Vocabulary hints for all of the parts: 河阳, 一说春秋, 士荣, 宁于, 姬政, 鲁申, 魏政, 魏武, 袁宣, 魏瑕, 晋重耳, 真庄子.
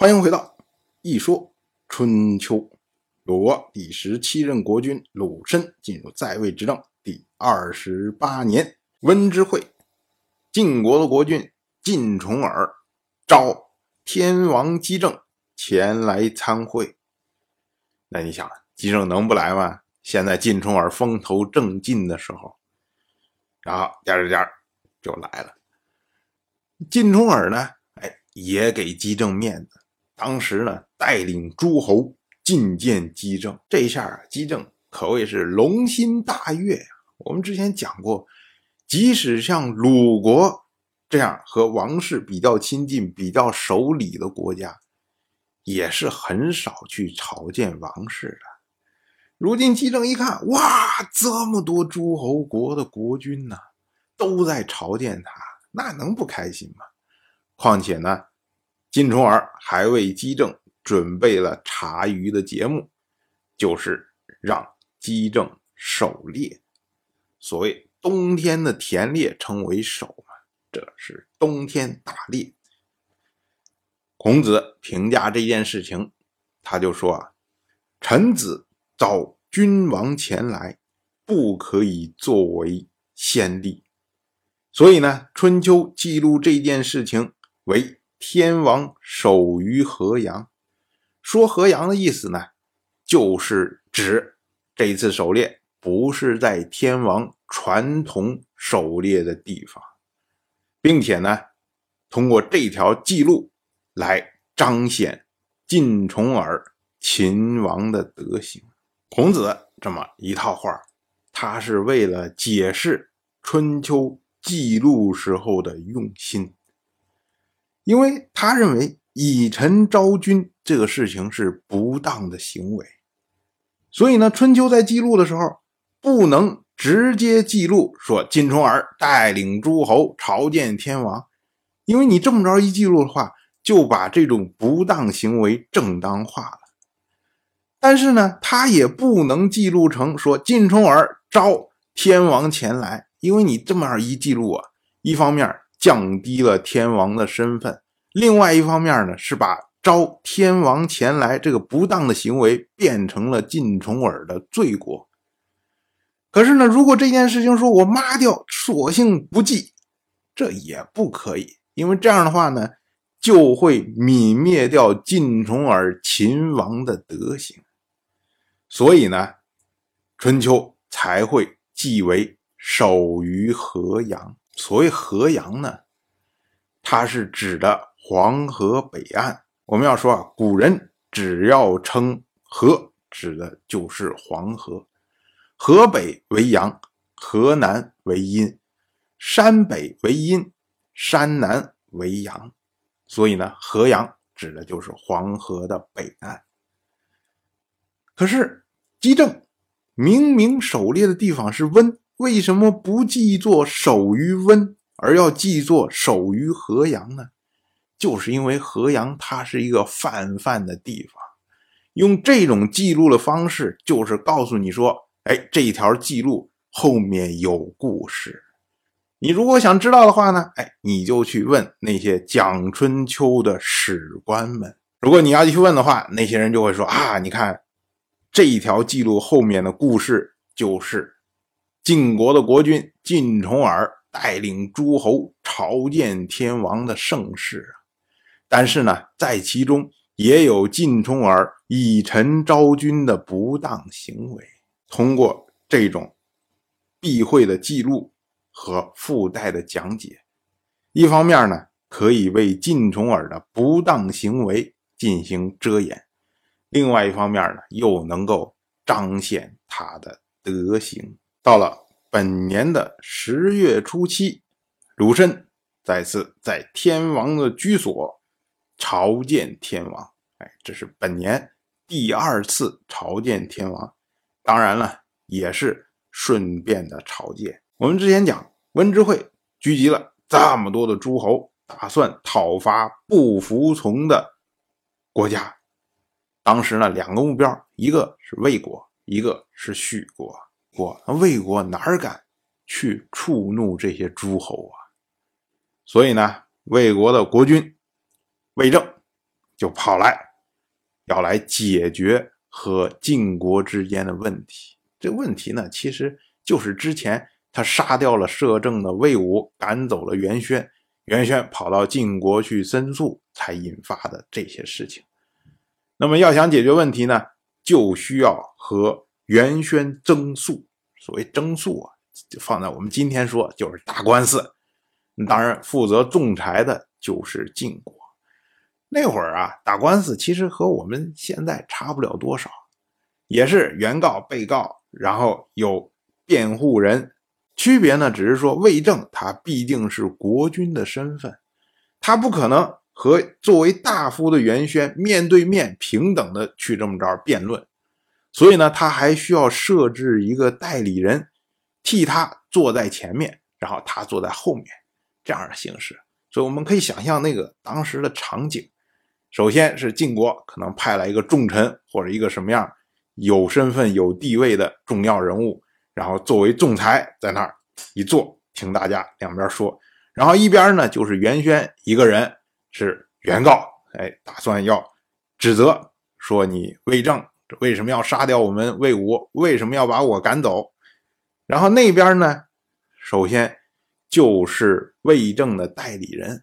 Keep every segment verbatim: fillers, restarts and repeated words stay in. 欢迎回到一说春秋。鲁国第十七任国君鲁申进入在位执政第二十八年，温之会晋国的国君晋重耳召天王姬政前来参会。那你想姬政能不来吗？现在晋重耳风头正劲的时候，然后点点点就来了。晋重耳呢，哎，也给姬政面子，当时呢，带领诸侯觐见姬政，这下啊，姬政可谓是龙心大悦呀。我们之前讲过，即使像鲁国这样和王室比较亲近、比较守礼的国家，也是很少去朝见王室的。如今姬政一看，哇，这么多诸侯国的国君呢、啊，都在朝见他，那能不开心吗？况且呢，晋重耳还为姬政准备了茶余的节目，就是让姬政狩猎。所谓冬天的田猎称为狩嘛，这是冬天打猎。孔子评价这件事情，他就说啊，臣子召君王前来，不可以作为先例。所以呢，春秋记录这件事情为天王守于河阳。说河阳的意思呢，就是指这一次狩猎不是在天王传统狩猎的地方，并且呢，通过这条记录来彰显晋重耳秦王的德行。孔子这么一套话，他是为了解释春秋记录时候的用心。因为他认为以臣招君这个事情是不当的行为，所以呢，春秋在记录的时候不能直接记录说晋重耳带领诸侯朝见天王，因为你这么着一记录的话，就把这种不当行为正当化了。但是呢，他也不能记录成说晋重耳召天王前来，因为你这么一记录啊，一方面降低了天王的身份，另外一方面呢，是把招天王前来这个不当的行为变成了晋重耳的罪过。可是呢，如果这件事情说我抹掉，索性不记，这也不可以，因为这样的话呢，就会泯灭掉晋重耳秦王的德行。所以呢，春秋才会记为守于河阳。所谓河阳呢，它是指的黄河北岸。我们要说啊，古人只要称河，指的就是黄河。河北为阳，河南为阴；山北为阴，山南为阳。所以呢，河阳指的就是黄河的北岸。可是姬政明明狩猎的地方是温，为什么不记作守于温，而要记作守于河阳呢？就是因为河阳它是一个泛泛的地方，用这种记录的方式，就是告诉你说，哎，这一条记录后面有故事。你如果想知道的话呢，哎，你就去问那些讲春秋的史官们。如果你要去问的话，那些人就会说啊，你看这一条记录后面的故事就是。晋国的国君晋重耳带领诸侯朝见天王的盛世，但是呢，在其中也有晋重耳以臣招君的不当行为。通过这种避讳的记录和附带的讲解，一方面呢，可以为晋重耳的不当行为进行遮掩，另外一方面呢，又能够彰显他的德行。到了本年的十月初七，鲁申再次在天王的居所朝见天王。哎，这是本年第二次朝见天王，当然了，也是顺便的朝见。我们之前讲，温之会聚集了这么多的诸侯，打算讨伐不服从的国家。当时呢，两个目标，一个是魏国，一个是许国。魏国哪敢去触怒这些诸侯啊？所以呢，魏国的国君魏政就跑来要来解决和晋国之间的问题。这问题呢，其实就是之前他杀掉了摄政的魏武，赶走了袁宣，袁宣跑到晋国去申诉才引发的这些事情。那么要想解决问题呢，就需要和袁宣争诉。所谓争诉啊，放在我们今天说就是打官司。当然负责仲裁的就是晋国。那会儿啊，打官司其实和我们现在差不了多少，也是原告被告，然后有辩护人，区别呢只是说魏政他毕竟是国君的身份，他不可能和作为大夫的袁宣面对面平等的去这么着辩论，所以呢他还需要设置一个代理人替他坐在前面，然后他坐在后面，这样的形式。所以我们可以想象那个当时的场景，首先是晋国可能派来一个重臣或者一个什么样有身份有地位的重要人物，然后作为仲裁在那儿一坐，听大家两边说，然后一边呢就是袁宣一个人是原告，哎，打算要指责说你魏政为什么要杀掉我们魏武，为什么要把我赶走。然后那边呢，首先就是魏政的代理人，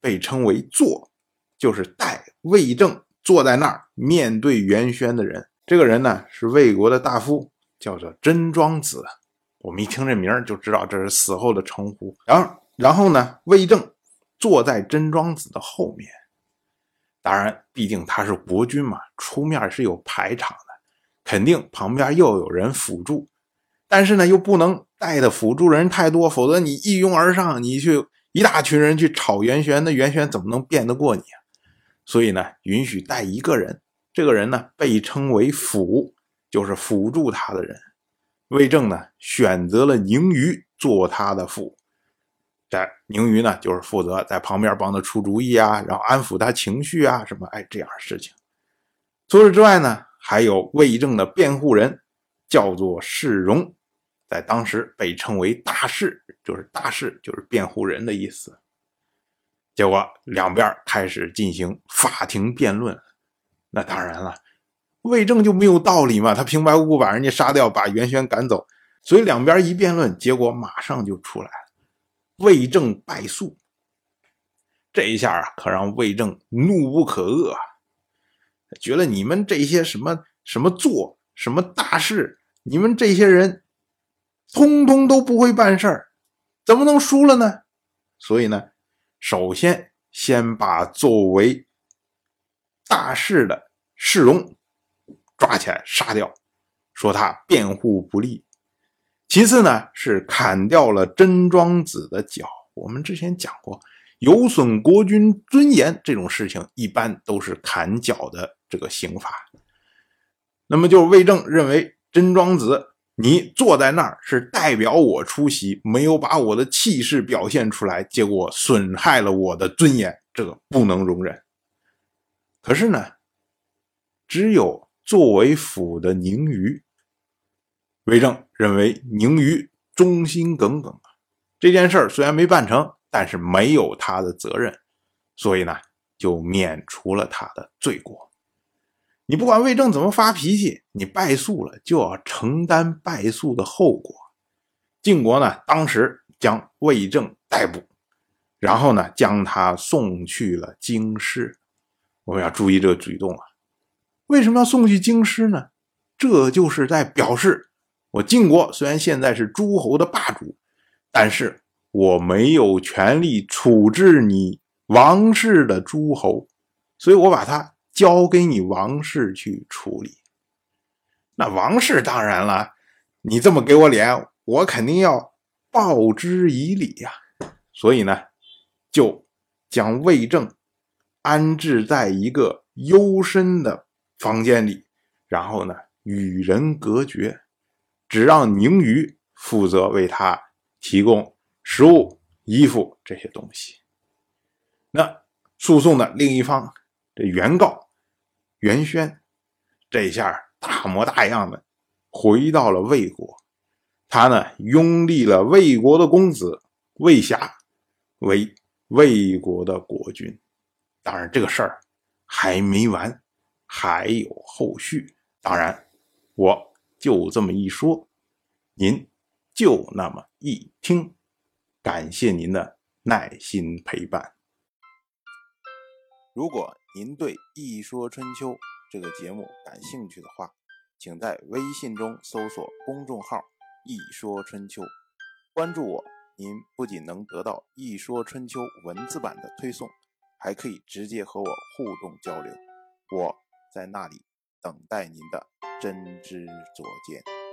被称为坐，就是代魏政坐在那儿面对袁宣的人。这个人呢是魏国的大夫，叫做真庄子，我们一听这名就知道这是死后的称呼。然后然后呢魏政坐在真庄子的后面，当然毕竟他是国君嘛，出面是有排场的，肯定旁边又有人辅助，但是呢又不能带的辅助人太多，否则你一拥而上，你去一大群人去炒袁玄，那袁玄怎么能辩得过你啊？所以呢允许带一个人，这个人呢被称为辅，就是辅助他的人。魏政呢选择了宁于做他的辅，在宁于呢就是负责在旁边帮他出主意啊，然后安抚他情绪啊什么，哎，这样的事情。除此之外呢，还有魏政的辩护人叫做士荣，在当时被称为大士，就是大士就是辩护人的意思。结果两边开始进行法庭辩论，那当然了魏政就没有道理嘛，他平白无故把人家杀掉，把袁玄赶走，所以两边一辩论，结果马上就出来了，魏政败诉。这一下啊，可让魏政怒不可遏啊，觉得你们这些什么什么做什么大事，你们这些人通通都不会办事儿，怎么能输了呢？所以呢首先先把作为大事的士荣抓起来杀掉，说他辩护不利。其次呢是砍掉了真庄子的脚，我们之前讲过有损国君尊严这种事情一般都是砍脚的这个刑罚。那么就是魏政认为真庄子你坐在那儿是代表我出席，没有把我的气势表现出来，结果损害了我的尊严，这个不能容忍。可是呢只有作为辅的宁于，魏政认为宁于忠心耿耿啊，这件事儿虽然没办成，但是没有他的责任，所以呢就免除了他的罪过。你不管魏政怎么发脾气，你败诉了就要承担败诉的后果。晋国呢当时将魏政逮捕，然后呢将他送去了京师。我们要注意这个举动啊，为什么要送去京师呢？这就是在表示我晋国虽然现在是诸侯的霸主，但是我没有权利处置你王室的诸侯，所以我把他交给你王室去处理。那王室当然了，你这么给我脸，我肯定要报之以礼呀、啊。所以呢就将魏政安置在一个幽深的房间里，然后呢与人隔绝，只让宁于负责为他提供食物衣服这些东西。那诉讼的另一方这原告袁宣，这一下大模大样的回到了魏国，他呢拥立了魏国的公子魏瑕为魏国的国君。当然这个事儿还没完，还有后续。当然，我就这么一说，您就那么一听。感谢您的耐心陪伴。如果您对《一说春秋》这个节目感兴趣的话，请在微信中搜索公众号“一说春秋”，关注我。您不仅能得到《一说春秋》文字版的推送，还可以直接和我互动交流。我在那里等待您的真知灼见。